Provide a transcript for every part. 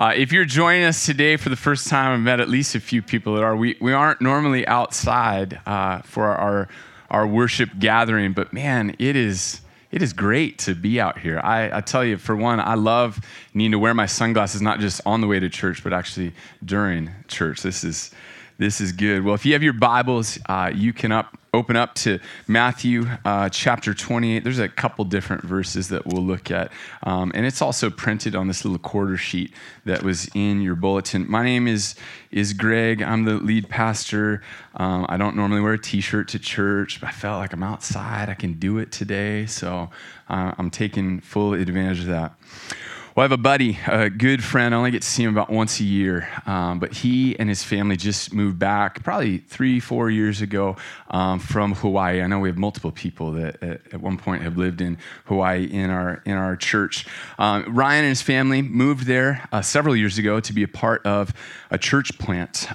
If you're joining us today for the first time, I've met at least a few people that are. We aren't normally outside for our worship gathering, but man, it is great to be out here. I tell you, for one, I love needing to wear my sunglasses, not just on the way to church, but actually during church. This is good. Well, if you have your Bibles, you can open up to Matthew chapter 28. There's a couple different verses that we'll look at. And it's also printed on this little quarter sheet that was in your bulletin. My name is Greg. I'm the lead pastor. I don't normally wear a t-shirt to church, but I felt like I'm outside. I can do it today. So I'm taking full advantage of that. Well, I have a buddy, a good friend. I only get to see him about once a year, but he and his family just moved back probably 3-4 years ago from Hawaii. I know we have multiple people that at one point have lived in Hawaii in our church. Ryan and his family moved there several years ago to be a part of a church plant.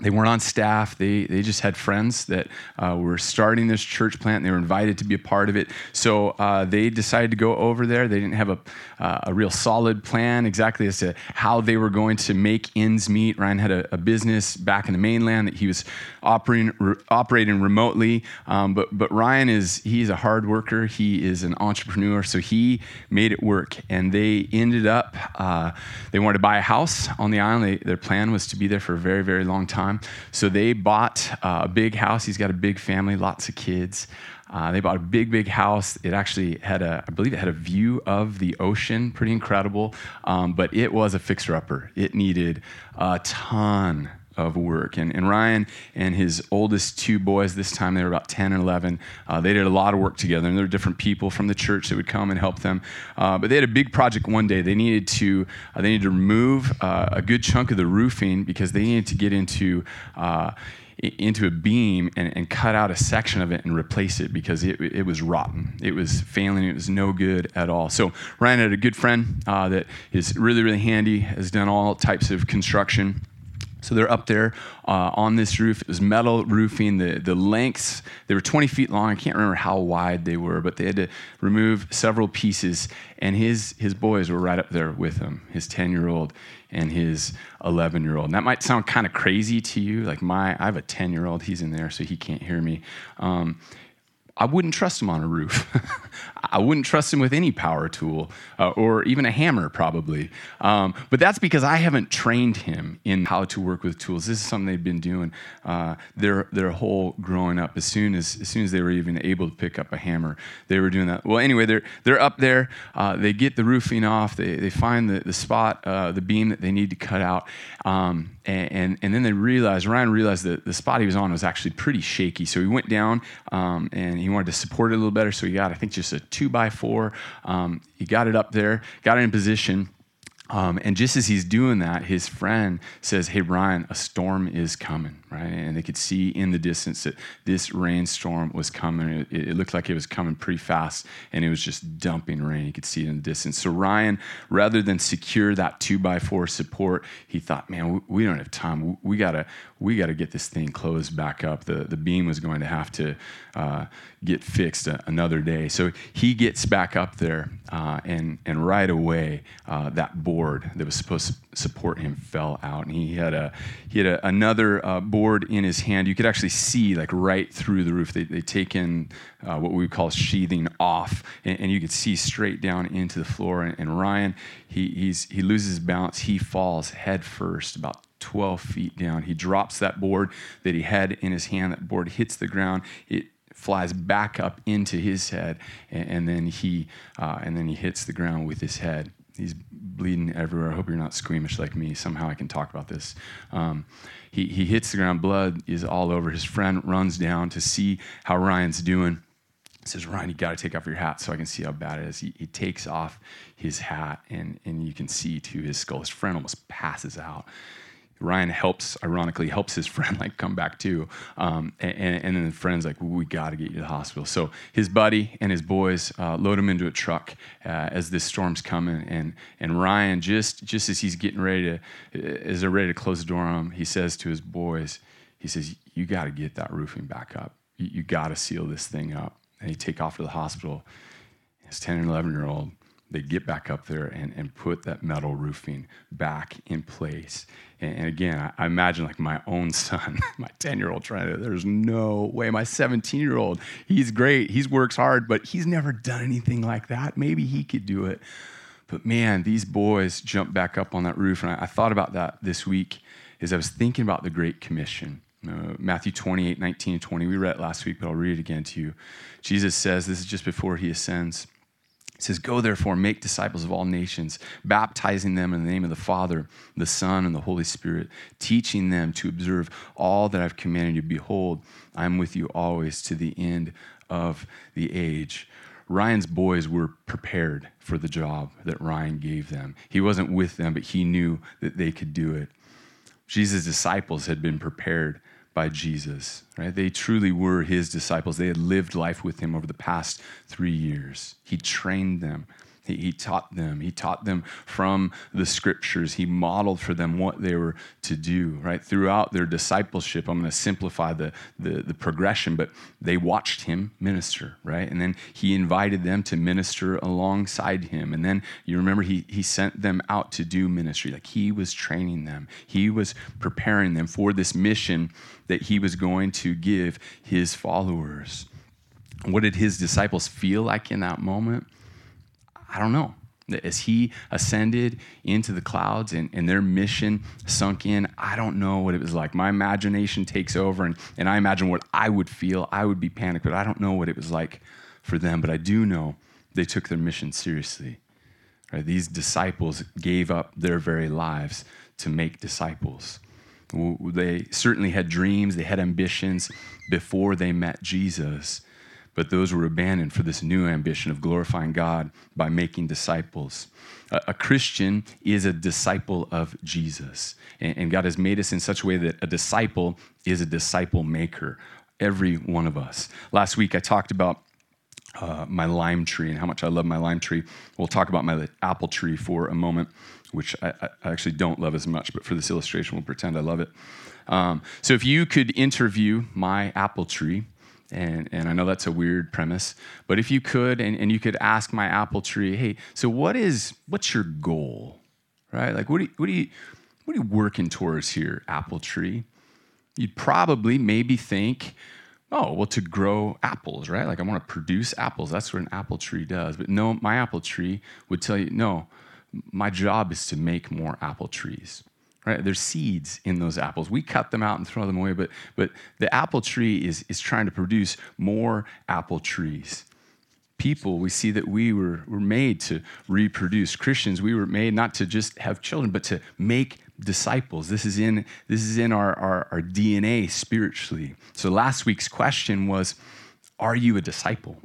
They weren't on staff. They just had friends that were starting this church plant. And they were invited to be a part of it. So they decided to go over there. They didn't have a real solid plan exactly as to how they were going to make ends meet. Ryan had a business back in the mainland that he was operating remotely. But Ryan he's a hard worker. He is an entrepreneur. So he made it work. And they ended up, they wanted to buy a house on the island. Their plan was to be there for a very, very long time. So they bought a big house. He's got a big family, lots of kids. They bought a big house. It actually had I believe it had a view of the ocean, pretty incredible. But it was a fixer-upper. It needed a ton of work. And Ryan and his oldest two boys, this time they were about 10 and 11, they did a lot of work together. And there were different people from the church that would come and help them. But they had a big project one day. They needed to remove a good chunk of the roofing because they needed to get into a beam and cut out a section of it and replace it because it was rotten. It was failing. It was no good at all. So Ryan had a good friend that is really, really handy, has done all types of construction. So they're up there on this roof. It was metal roofing. The lengths, they were 20 feet long. I can't remember how wide they were, but they had to remove several pieces. And his boys were right up there with him, his 10-year-old and his 11-year-old. And that might sound kind of crazy to you. Like, I have a 10-year-old. He's in there, so he can't hear me. I wouldn't trust him on a roof. I wouldn't trust him with any power tool or even a hammer, probably. But that's because I haven't trained him in how to work with tools. This is something they've been doing their whole growing up. As soon as they were even able to pick up a hammer, they were doing that. Well, anyway, they're up there. They get the roofing off. They find the spot, the beam that they need to cut out. And then Ryan realized that the spot he was on was actually pretty shaky. So he went down and he wanted to support it a little better. So he got, I think, just a 2x4. He got it up there, got it in position. And just as he's doing that, his friend says, "Hey, Ryan, a storm is coming," right? And they could see in the distance that this rainstorm was coming. It looked like it was coming pretty fast, and it was just dumping rain. You could see it in the distance. So Ryan, rather than secure that 2x4 support, he thought, "Man, we don't have time. We gotta get this thing closed back up. The beam was going to have to get fixed another day." So he gets back up there, and right away that board that was supposed to support him fell out, and he had another board in his hand. You could actually see, like, right through the roof. They taken what we would call sheathing off, and you could see straight down into the floor. And Ryan, he loses balance. He falls head first, about 12 feet down. He drops that board that he had in his hand. That board hits the ground. It flies back up into his head, and then he hits the ground with his head. He's bleeding everywhere. I hope you're not squeamish like me. Somehow I can talk about this. He hits the ground. Blood is all over. His friend runs down to see how Ryan's doing. He says, "Ryan, you got to take off your hat so I can see how bad it is." He takes off his hat, and you can see to his skull. His friend almost passes out. Ryan ironically helps his friend, like, come back too. And then the friend's like, "We got to get you to the hospital." So his buddy and his boys load him into a truck as this storm's coming. And Ryan, just as he's getting ready to, as they're ready to close the door on him, he says to his boys, he says, "You got to get that roofing back up. You got to seal this thing up." And they take off to the hospital. His 10 and 11-year-old, they'd get back up there and put that metal roofing back in place. And again, I imagine like my own son, my 10-year-old trying to, there's no way. My 17-year-old, he's great. He works hard, but he's never done anything like that. Maybe he could do it. But man, these boys jumped back up on that roof. And I thought about that this week as I was thinking about the Great Commission. Matthew 28, 19 and 20. We read it last week, but I'll read it again to you. Jesus says, this is just before he ascends. He says, go therefore, make disciples of all nations, baptizing them in the name of the Father, the Son, and the Holy Spirit, teaching them to observe all that I've commanded you. Behold, I'm with you always to the end of the age. Ryan's boys were prepared for the job that Ryan gave them. He wasn't with them, but he knew that they could do it. Jesus' disciples had been prepared by Jesus, right? They truly were his disciples. They had lived life with him over the past 3 years. He trained them. He taught them. He taught them from the scriptures. He modeled for them what they were to do, right? Throughout their discipleship, I'm going to simplify the progression, but they watched him minister, right? And then he invited them to minister alongside him. And then you remember he sent them out to do ministry. Like he was training them. He was preparing them for this mission that he was going to give his followers. What did his disciples feel like in that moment? I don't know. As he ascended into the clouds and their mission sunk in, I don't know what it was like. My imagination takes over and I imagine what I would feel. I would be panicked, but I don't know what it was like for them. But I do know they took their mission seriously. Right? These disciples gave up their very lives to make disciples. They certainly had dreams. They had ambitions before they met Jesus. But those were abandoned for this new ambition of glorifying God by making disciples. A Christian is a disciple of Jesus. And God has made us in such a way that a disciple is a disciple maker, every one of us. Last week, I talked about my lime tree and how much I love my lime tree. We'll talk about my apple tree for a moment, which I actually don't love as much, but for this illustration, we'll pretend I love it. So if you could interview my apple tree, and I know that's a weird premise, but if you could, and you could ask my apple tree, hey, so what's your goal, right? Like, what are you working towards here, apple tree? You'd probably maybe think, oh, well, to grow apples, right? Like I want to produce apples. That's what an apple tree does. But no, my apple tree would tell you, no, my job is to make more apple trees. Right? There's seeds in those apples. We cut them out and throw them away, but the apple tree is trying to produce more apple trees. People, we see that we were made to reproduce. Christians, we were made not to just have children, but to make disciples. This is in our DNA spiritually. So last week's question was, are you a disciple?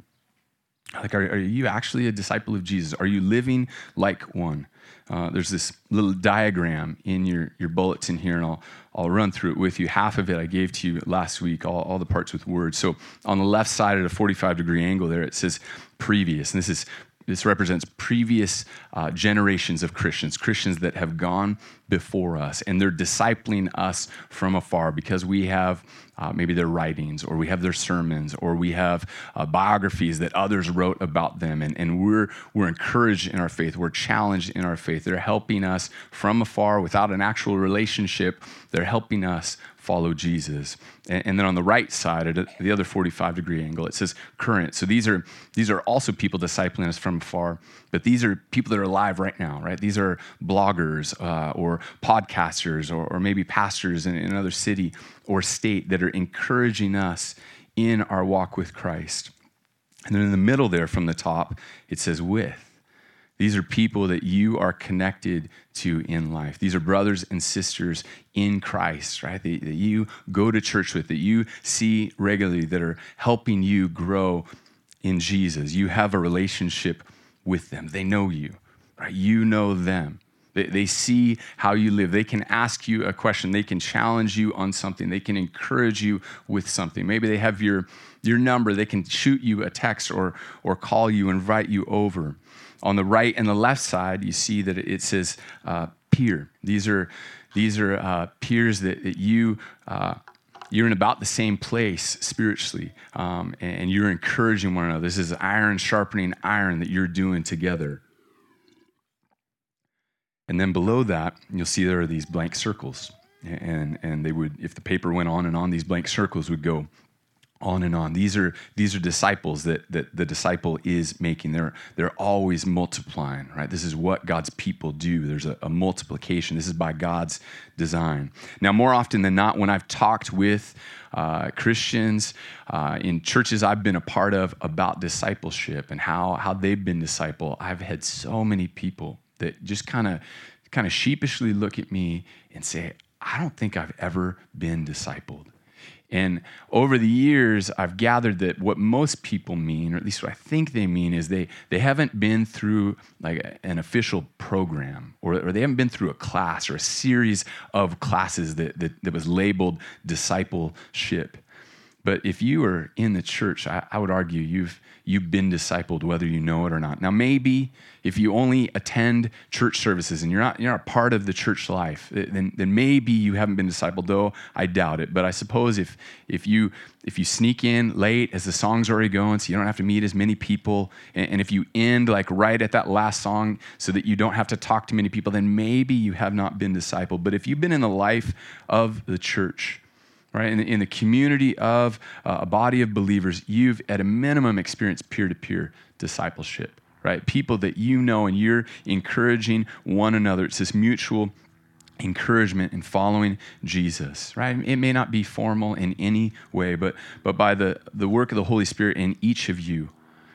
Like, are you actually a disciple of Jesus? Are you living like one? There's this little diagram in your bulletin here, and I'll run through it with you. Half of it I gave to you last week, all the parts with words. So on the left side at a 45-degree angle there, it says previous. And this represents previous generations of Christians that have gone before us, and they're discipling us from afar because we have maybe their writings, or we have their sermons, or we have biographies that others wrote about them, and we're encouraged in our faith, we're challenged in our faith. They're helping us from afar without an actual relationship. They're helping us follow Jesus. And then on the right side, at the other 45-degree angle, it says current. So these are also people discipling us from afar, but these are people that are alive right now, right? These are bloggers or podcasters or maybe pastors in another city or state that are encouraging us in our walk with Christ. And then in the middle there from the top, it says with. These are people that you are connected to in life. These are brothers and sisters in Christ, right? That you go to church with, that you see regularly, that are helping you grow in Jesus. You have a relationship with them. They know you, right? You know them. They see how you live. They can ask you a question. They can challenge you on something. They can encourage you with something. Maybe they have your number. They can shoot you a text or call you, invite you over. On the right and the left side, you see that it says peer. These are peers that you're in about the same place spiritually, and you're encouraging one another. This is iron sharpening iron that you're doing together. And then below that, you'll see there are these blank circles. And they would, if the paper went on and on, these blank circles would go on and on. These are disciples that the disciple is making. They're always multiplying, right? This is what God's people do. There's a multiplication. This is by God's design. Now, more often than not, when I've talked with Christians in churches I've been a part of about discipleship and how they've been discipled, I've had so many people that just kind of sheepishly look at me and say, I don't think I've ever been discipled. And over the years, I've gathered that what most people mean, or at least what I think they mean, is they haven't been through like an official program, or they haven't been through a class or a series of classes that was labeled discipleship. But if you are in the church, I would argue you've been discipled, whether you know it or not. Now, maybe if you only attend church services and you're not a part of the church life, then maybe you haven't been discipled, though I doubt it. But I suppose if you sneak in late as the song's already going, so you don't have to meet as many people, and if you end like right at that last song so that you don't have to talk to many people, then maybe you have not been discipled. But if you've been in the life of the church, right, in the community of a body of believers, you've at a minimum experienced peer-to-peer discipleship, right? People that you know and you're encouraging one another. It's this mutual encouragement in following Jesus, right? It may not be formal in any way, but by the work of the Holy Spirit in each of you,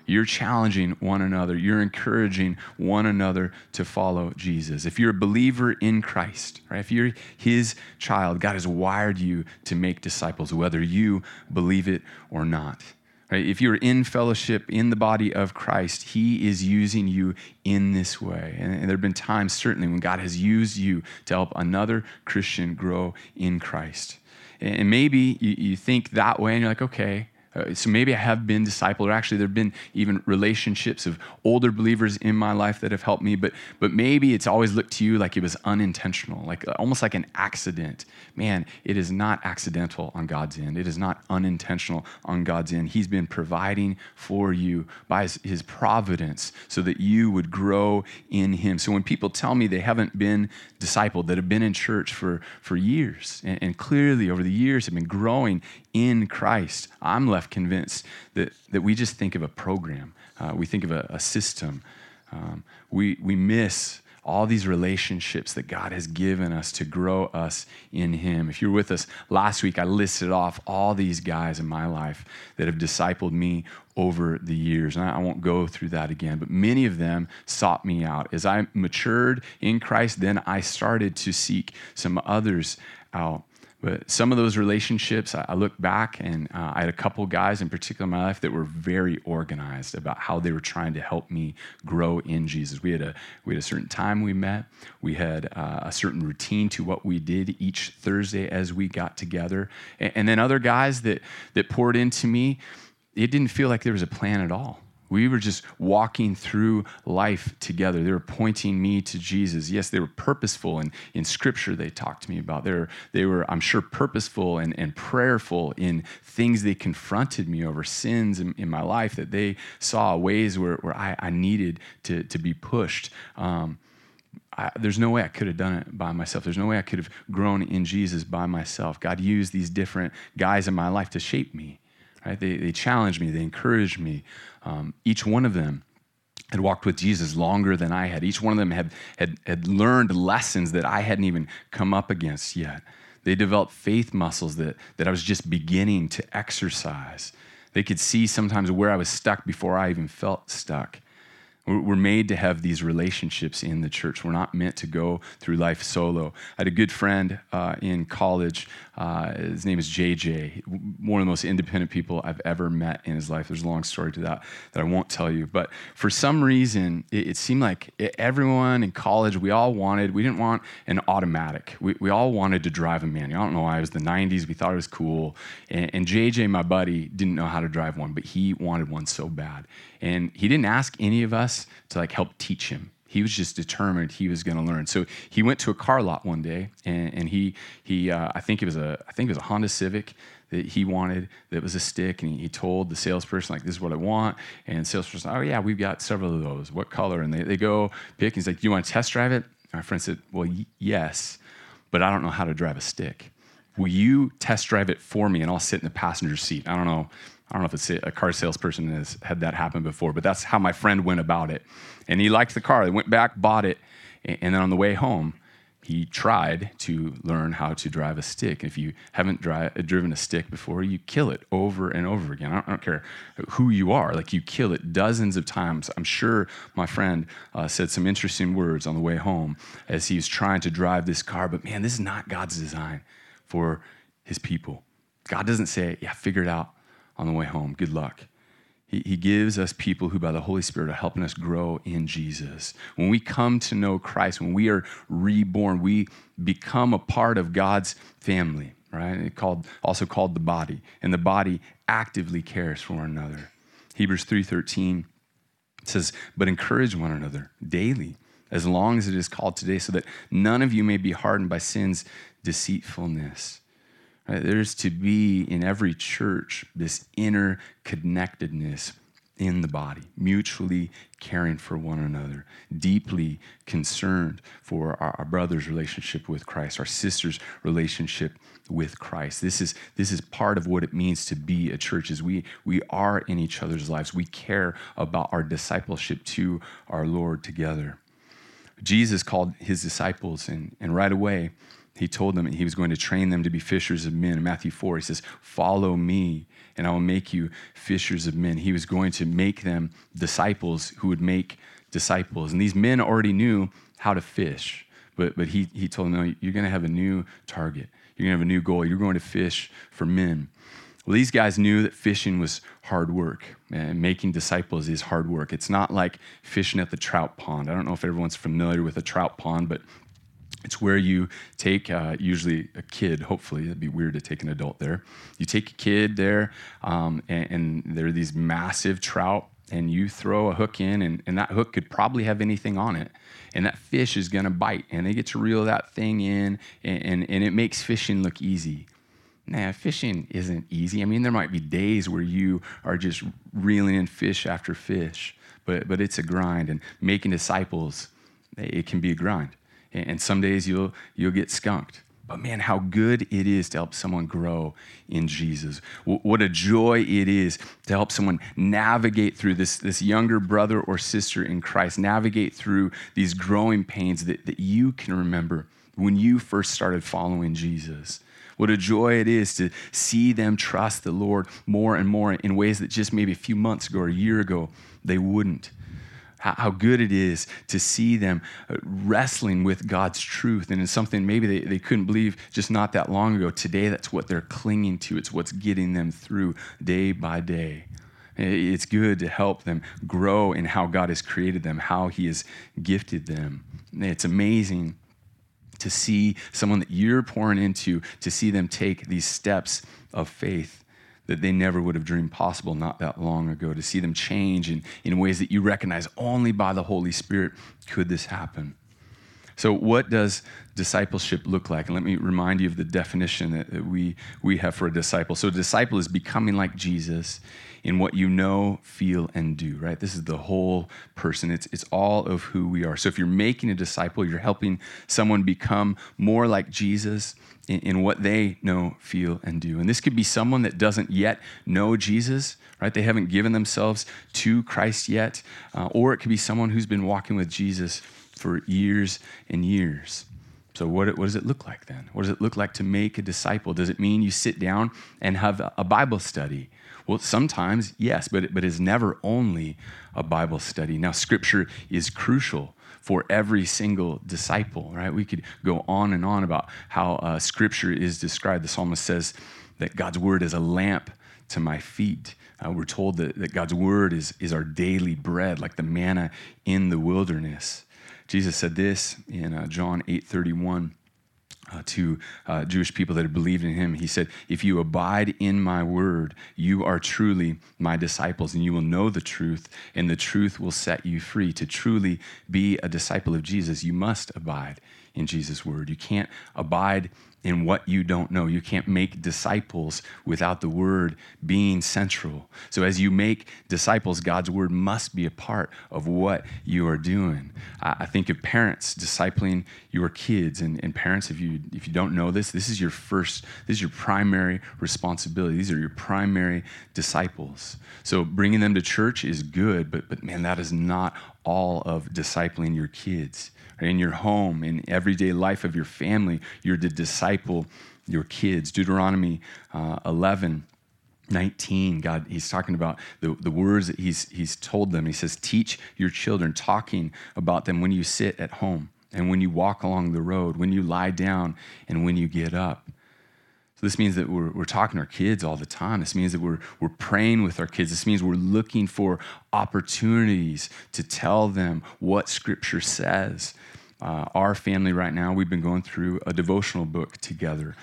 you're challenging one another. You're encouraging one another to follow Jesus. If you're a believer in Christ, right? If you're his child, God has wired you to make disciples, whether you believe it or not. Right? If you're in fellowship in the body of Christ, he is using you in this way. And there have been times, certainly, when God has used you to help another Christian grow in Christ. And maybe you think that way and you're like, okay, so maybe I have been discipled, or actually there have been even relationships of older believers in my life that have helped me, but maybe it's always looked to you like it was unintentional, like almost like an accident. Man, it is not accidental on God's end. It is not unintentional on God's end. He's been providing for you by his providence so that you would grow in him. So when people tell me they haven't been discipled, that have been in church for years, and clearly over the years have been growing in Christ, I'm left convinced that we just think of a program. We think of a system. We miss all these relationships that God has given us to grow us in him. If you're with us last week, I listed off all these guys in my life that have discipled me over the years. And I won't go through that again, but many of them sought me out. As I matured in Christ, then I started to seek some others out. But some of those relationships, I look back and I had a couple guys in particular in my life that were very organized about how they were trying to help me grow in Jesus. We had a certain time we met. We had a certain routine to what we did each Thursday as we got together. And then other guys that poured into me, it didn't feel like there was a plan at all. We were just walking through life together. They were pointing me to Jesus. Yes, they were purposeful, and in Scripture they talked to me about. They were, I'm sure, purposeful and prayerful in things they confronted me over, sins in my life that they saw, ways where I needed to be pushed. There's no way I could have done it by myself. There's no way I could have grown in Jesus by myself. God used these different guys in my life to shape me. Right? They challenged me. They encouraged me. Each one of them had walked with Jesus longer than I had. Each one of them had learned lessons that I hadn't even come up against yet. They developed faith muscles that I was just beginning to exercise. They could see sometimes where I was stuck before I even felt stuck. We're made to have these relationships in the church. We're not meant to go through life solo. I had a good friend in college. His name is JJ, one of the most independent people I've ever met in his life. There's a long story to that I won't tell you. But for some reason, it seemed like everyone in college, we didn't want an automatic. We all wanted to drive a manual. I don't know why. It was the 90s. We thought it was cool. And JJ, my buddy, didn't know how to drive one, but he wanted one so bad. And he didn't ask any of us to like help teach him. He was just determined he was going to learn. So he went to a car lot one day, and he I think it was a Honda Civic that he wanted that was a stick, and he told the salesperson, like, this is what I want. And the salesperson, oh yeah, we've got several of those. What color? And they go pick. And he's like, do you want to test drive it? My friend said, well, yes, but I don't know how to drive a stick. Will you test drive it for me and I'll sit in the passenger seat? I don't know if it's a car salesperson has had that happen before, but that's how my friend went about it. And he liked the car. They went back, bought it, and then on the way home, he tried to learn how to drive a stick. If you haven't driven a stick before, you kill it over and over again. I don't care who you are. Like, you kill it dozens of times. I'm sure my friend said some interesting words on the way home as he was trying to drive this car. But man, this is not God's design for his people. God doesn't say, yeah, figure it out on the way home. Good luck. He gives us people who by the Holy Spirit are helping us grow in Jesus. When we come to know Christ, when we are reborn, we become a part of God's family, right? It's also called the body. And the body actively cares for one another. Hebrews 3:13 says, but encourage one another daily, as long as it is called today, so that none of you may be hardened by sin's deceitfulness. Right? There's to be in every church this inner connectedness in the body, mutually caring for one another, deeply concerned for our brother's relationship with Christ, our sister's relationship with Christ. This is part of what it means to be a church, is we are in each other's lives. We care about our discipleship to our Lord together. Jesus called his disciples, and right away, he told them he was going to train them to be fishers of men. In Matthew 4, he says, follow me, and I will make you fishers of men. He was going to make them disciples who would make disciples. And these men already knew how to fish, but he told them, no, you're going to have a new target. You're going to have a new goal. You're going to fish for men. Well, these guys knew that fishing was hard work, and making disciples is hard work. It's not like fishing at the trout pond. I don't know if everyone's familiar with a trout pond, but it's where you take usually a kid, hopefully. It'd be weird to take an adult there. You take a kid there, and there are these massive trout, and you throw a hook in, and that hook could probably have anything on it. And that fish is going to bite, and they get to reel that thing in, and it makes fishing look easy. Nah, fishing isn't easy. I mean, there might be days where you are just reeling in fish after fish, but it's a grind. And making disciples, it can be a grind. And some days you'll get skunked. But man, how good it is to help someone grow in Jesus. What a joy it is to help someone navigate through this younger brother or sister in Christ, navigate through these growing pains that you can remember when you first started following Jesus. What a joy it is to see them trust the Lord more and more in ways that just maybe a few months ago or a year ago, they wouldn't. How good it is to see them wrestling with God's truth, and it's something maybe they couldn't believe just not that long ago. Today, that's what they're clinging to. It's what's getting them through day by day. It's good to help them grow in how God has created them, how he has gifted them. It's amazing to see someone that you're pouring into, to see them take these steps of faith that they never would have dreamed possible not that long ago, to see them change in ways that you recognize only by the Holy Spirit could this happen. So what does discipleship look like? And let me remind you of the definition that we have for a disciple. So a disciple is becoming like Jesus in what you know, feel, and do, right? This is the whole person. It's all of who we are. So if you're making a disciple, you're helping someone become more like Jesus in what they know, feel, and do. And this could be someone that doesn't yet know Jesus, right? They haven't given themselves to Christ yet. Or it could be someone who's been walking with Jesus for years and years. So what does it look like then? What does it look like to make a disciple? Does it mean you sit down and have a Bible study? Well, sometimes, yes, but it's never only a Bible study. Now, Scripture is crucial for every single disciple, right? We could go on and on about how Scripture is described. The psalmist says that God's word is a lamp to my feet. We're told that God's word is our daily bread, like the manna in the wilderness. Jesus said this in John 8:31 to Jewish people that had believed in him. He said, if you abide in my word, you are truly my disciples, and you will know the truth, and the truth will set you free. To truly be a disciple of Jesus, you must abide in Jesus' word. You can't abide in what you don't know. You can't make disciples without the word being central. So as you make disciples, God's word must be a part of what you are doing. I think of parents discipling your kids, and parents, if you don't know this, this is your primary responsibility. These are your primary disciples. So bringing them to church is good, but man, that is not all of discipling your kids. In your home, in everyday life of your family, you're to disciple your kids. Deuteronomy 11:19, God, he's talking about the words that he's told them. He says, teach your children, talking about them when you sit at home and when you walk along the road, when you lie down and when you get up. So this means that we're talking to our kids all the time. This means that we're praying with our kids. This means we're looking for opportunities to tell them what Scripture says. Our family right now, we've been going through a devotional book together.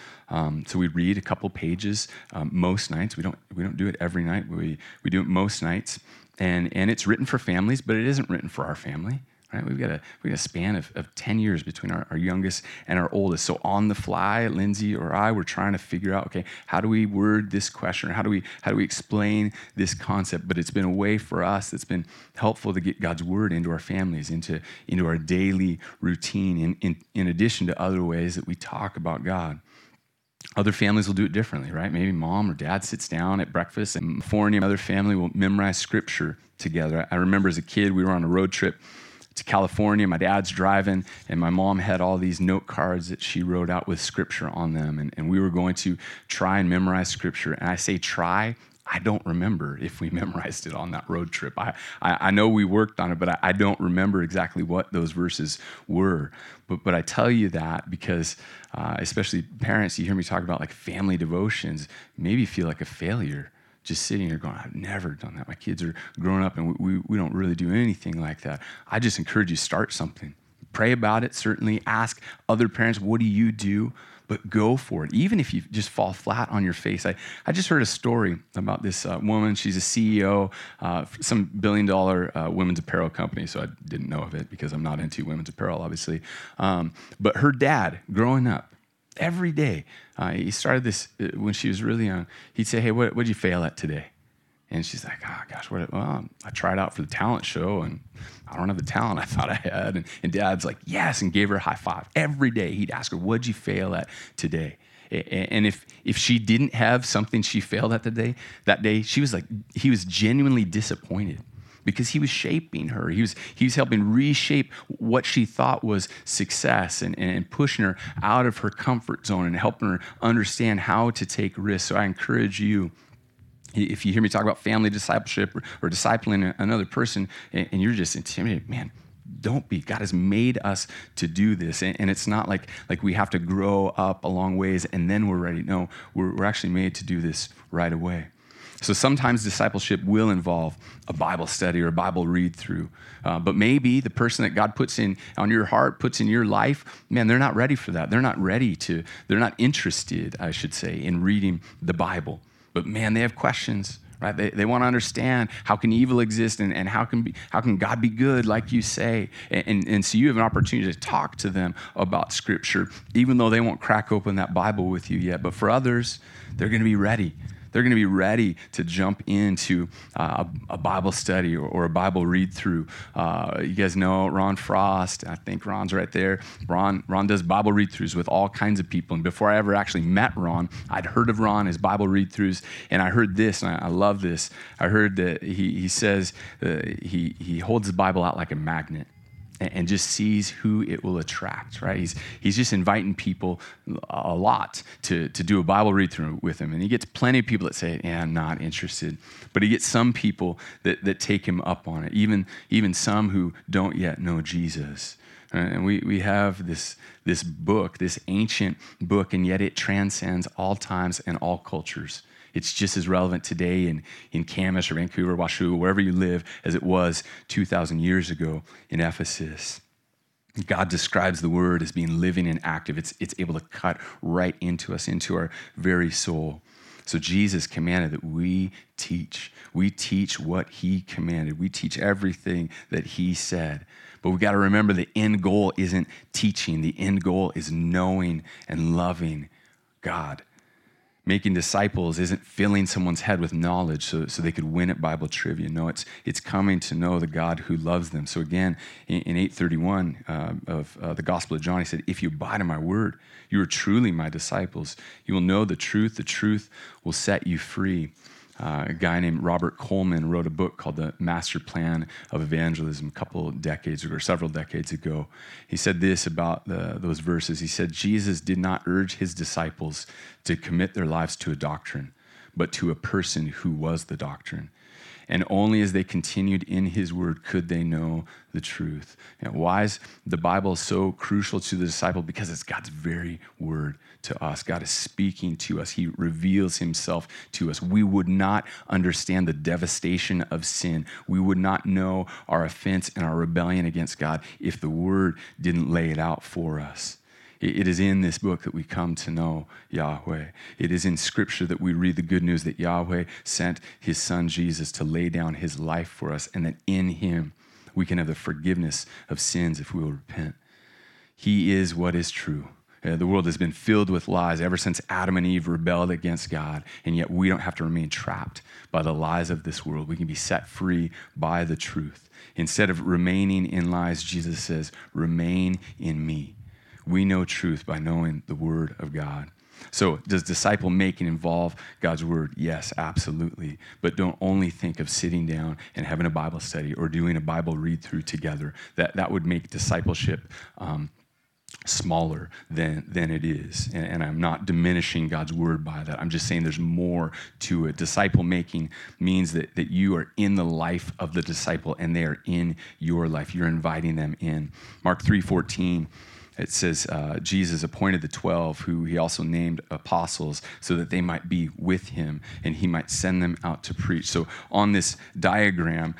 So we read a couple pages most nights. We don't do it every night. We do it most nights, and it's written for families, but it isn't written for our family. Right? We've got a span of 10 years between our youngest and our oldest. So on the fly, Lindsay or I, we're trying to figure out, okay, how do we word this question? Or how do we explain this concept? But it's been a way for us that's been helpful to get God's word into our families, into our daily routine, in addition to other ways that we talk about God. Other families will do it differently, right? Maybe mom or dad sits down at breakfast, and another family will memorize scripture together. I remember as a kid, we were on a road trip to California. My dad's driving, and my mom had all these note cards that she wrote out with scripture on them, and we were going to try and memorize scripture. And I say try, I don't remember if we memorized it on that road trip. I know we worked on it, but I don't remember exactly what those verses were. But I tell you that because especially parents, you hear me talk about like family devotions, maybe feel like a failure. Just sitting here going, I've never done that. My kids are growing up, and we don't really do anything like that. I just encourage you, start something. Pray about it, certainly. Ask other parents, what do you do? But go for it, even if you just fall flat on your face. I just heard a story about this woman. She's a CEO, some billion-dollar women's apparel company, so I didn't know of it because I'm not into women's apparel, obviously. But her dad, growing up, every day, he started this when she was really young. He'd say, hey, what did you fail at today? And she's like, oh, gosh, I tried out for the talent show, and I don't have the talent I thought I had. And dad's like, yes, and gave her a high five. Every day he'd ask her, what did you fail at today? And if she didn't have something she failed at that day, he was genuinely disappointed, because he was shaping her. He was helping reshape what she thought was success, and pushing her out of her comfort zone and helping her understand how to take risks. So I encourage you, if you hear me talk about family discipleship or discipling another person, and you're just intimidated, man, don't be. God has made us to do this. And it's not like we have to grow up a long ways and then we're ready. No, we're actually made to do this right away. So sometimes discipleship will involve a Bible study or a Bible read through. But maybe the person that God puts in on your heart, puts in your life, man, they're not ready for that. They're not interested, I should say, in reading the Bible. But man, they have questions, right? They want to understand, how can evil exist, and how can God be good, like you say? And so you have an opportunity to talk to them about Scripture, even though they won't crack open that Bible with you yet. But for others, they're going to be ready. They're going to be ready to jump into a Bible study or a Bible read through. You guys know Ron Frost. I think Ron's right there. Ron does Bible read throughs with all kinds of people. And before I ever actually met Ron, I'd heard of Ron, his Bible read throughs. And I heard this, and I love this. I heard that he says he holds the Bible out like a magnet, and just sees who it will attract, right? He's just inviting people a lot to do a Bible read through with him. And he gets plenty of people that say, yeah, I'm not interested. But he gets some people that take him up on it, even some who don't yet know Jesus. And we have this book, this ancient book, and yet it transcends all times and all cultures. It's just as relevant today in Camas or Vancouver, Washougal, wherever you live, as it was 2,000 years ago in Ephesus. God describes the word as being living and active. It's able to cut right into us, into our very soul. So Jesus commanded that we teach. We teach what he commanded. We teach everything that he said. But we got to remember the end goal isn't teaching. The end goal is knowing and loving God. Making disciples isn't filling someone's head with knowledge so they could win at Bible trivia. No, it's coming to know the God who loves them. So again, in 8:31 of the Gospel of John, he said, "If you abide in my word, you are truly my disciples. You will know the truth. The truth will set you free." A guy named Robert Coleman wrote a book called The Master Plan of Evangelism several decades ago. He said this about those verses. He said, Jesus did not urge his disciples to commit their lives to a doctrine, but to a person who was the doctrine. And only as they continued in his word could they know the truth. And why is the Bible so crucial to the disciple? Because it's God's very word to us. God is speaking to us. He reveals himself to us. We would not understand the devastation of sin. We would not know our offense and our rebellion against God if the word didn't lay it out for us. It is in this book that we come to know Yahweh. It is in Scripture that we read the good news that Yahweh sent his son Jesus to lay down his life for us, and that in him we can have the forgiveness of sins if we will repent. He is what is true. The world has been filled with lies ever since Adam and Eve rebelled against God, and yet we don't have to remain trapped by the lies of this world. We can be set free by the truth. Instead of remaining in lies, Jesus says, "Remain in me." We know truth by knowing the word of God. So does disciple making involve God's word? Yes, absolutely. But don't only think of sitting down and having a Bible study or doing a Bible read through together. That would make discipleship smaller than it is. And I'm not diminishing God's word by that. I'm just saying there's more to it. Disciple making means that you are in the life of the disciple and they are in your life. You're inviting them in. Mark 3:14 it says, Jesus appointed the 12, who he also named apostles, so that they might be with him and he might send them out to preach. So on this diagram,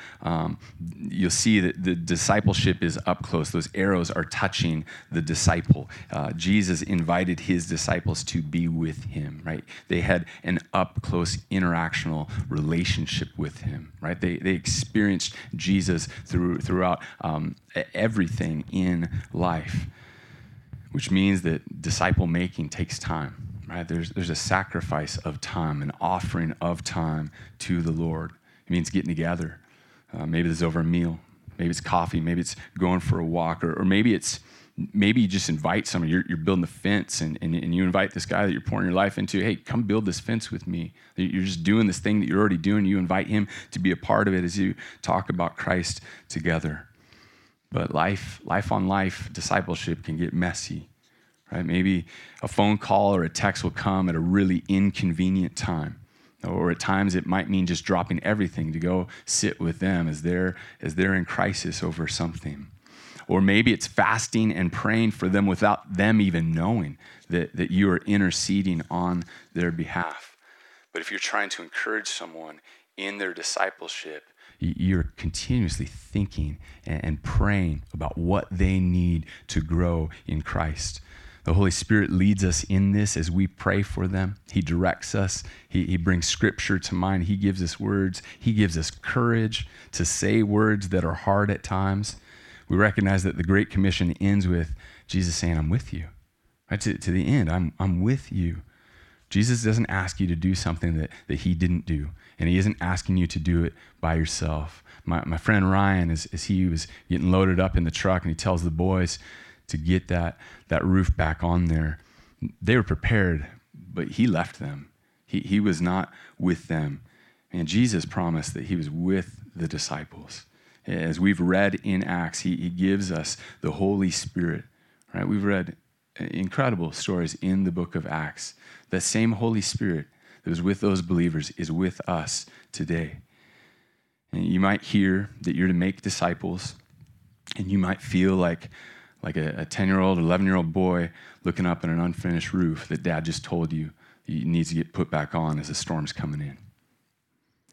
you'll see that the discipleship is up close. Those arrows are touching the disciple. Jesus invited his disciples to be with him, right? They had an up-close interactional relationship with him, right? They experienced Jesus throughout everything in life. Which means that disciple making takes time, right? There's a sacrifice of time, an offering of time to the Lord. It means getting together. Maybe it's over a meal. Maybe it's coffee. Maybe it's going for a walk, or maybe you just invite someone. You're building a fence, and you invite this guy that you're pouring your life into. Hey, come build this fence with me. You're just doing this thing that you're already doing. You invite him to be a part of it as you talk about Christ together. But life on life, discipleship can get messy, right? Maybe a phone call or a text will come at a really inconvenient time. Or at times it might mean just dropping everything to go sit with them as they're in crisis over something. Or maybe it's fasting and praying for them without them even knowing that you are interceding on their behalf. But if you're trying to encourage someone in their discipleship, you're continuously thinking and praying about what they need to grow in Christ. The Holy Spirit leads us in this as we pray for them. He directs us. He brings scripture to mind. He gives us words. He gives us courage to say words that are hard at times. We recognize that the Great Commission ends with Jesus saying, "I'm with you." Right? To the end, I'm with you. Jesus doesn't ask you to do something that he didn't do, and he isn't asking you to do it by yourself. My friend Ryan, as he was getting loaded up in the truck, and he tells the boys to get that roof back on there, they were prepared, but he left them. He was not with them. And Jesus promised that he was with the disciples. As we've read in Acts, he gives us the Holy Spirit. Right? We've read incredible stories in the book of Acts. That same Holy Spirit that was with those believers is with us today. And you might hear that you're to make disciples, and you might feel like a 10-year-old, 11-year-old boy looking up at an unfinished roof that dad just told you needs to get put back on as the storm's coming in.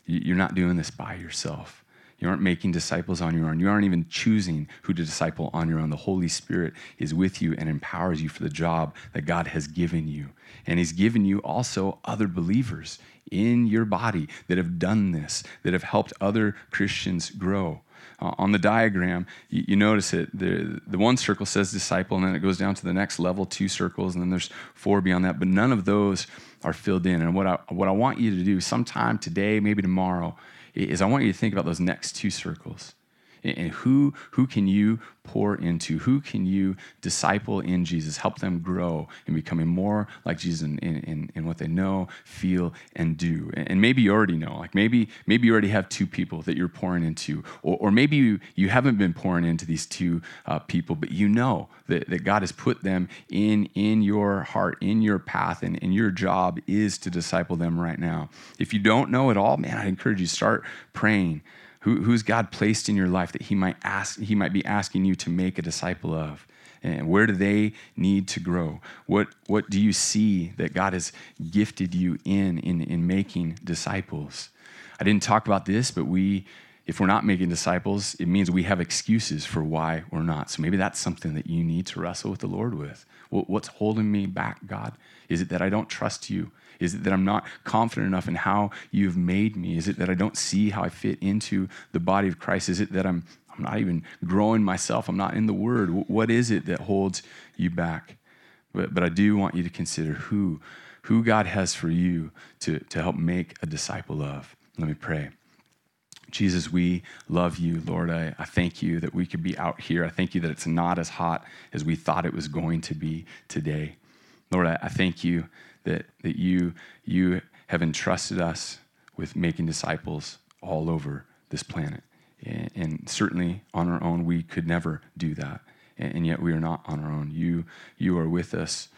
You're not doing this by yourself. You aren't making disciples on your own. You aren't even choosing who to disciple on your own. The Holy Spirit is with you and empowers you for the job that God has given you. And he's given you also other believers in your body that have done this, that have helped other Christians grow. On the diagram, you notice it. The one circle says disciple, and then it goes down to the next level, 2 circles, and then there's 4 beyond that. But none of those are filled in. And what I want you to do sometime today, maybe tomorrow, is I want you to think about those next 2 circles. And who can you pour into? Who can you disciple in Jesus? Help them grow in becoming more like Jesus in what they know, feel, and do. And maybe you already know. Like maybe you already have 2 people that you're pouring into. Or maybe you haven't been pouring into these 2 people, but you know that God has put them in your heart, in your path, and your job is to disciple them right now. If you don't know at all, man, I encourage you to start praying. Who's God placed in your life that He might be asking you to make a disciple of? And where do they need to grow? What do you see that God has gifted you in making disciples? I didn't talk about this, but if we're not making disciples, it means we have excuses for why we're not. So maybe that's something that you need to wrestle with the Lord with. What's holding me back, God? Is it that I don't trust you? Is it that I'm not confident enough in how you've made me? Is it that I don't see how I fit into the body of Christ? Is it that I'm not even growing myself? I'm not in the Word. What is it that holds you back? But I do want you to consider who God has for you to help make a disciple of. Let me pray. Jesus, we love you, Lord. I thank you that we could be out here. I thank you that it's not as hot as we thought it was going to be today. Lord, I thank you that you have entrusted us with making disciples all over this planet. And certainly on our own, we could never do that. And yet we are not on our own. You are with us.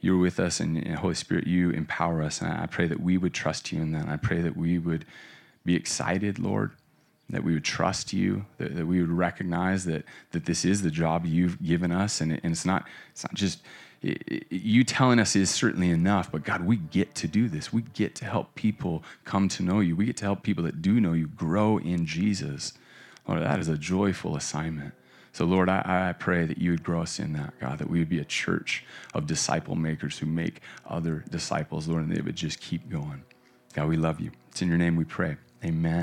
You're with us, and Holy Spirit, you empower us. And I pray that we would trust you in that. I pray that we would be excited, Lord, that we would trust you, that we would recognize that this is the job you've given us. And it's not just... you telling us is certainly enough, but God, we get to do this. We get to help people come to know you. We get to help people that do know you grow in Jesus. Lord, that is a joyful assignment. So Lord, I pray that you would grow us in that, God, that we would be a church of disciple makers who make other disciples, Lord, and they would just keep going. God, we love you. It's in your name we pray. Amen.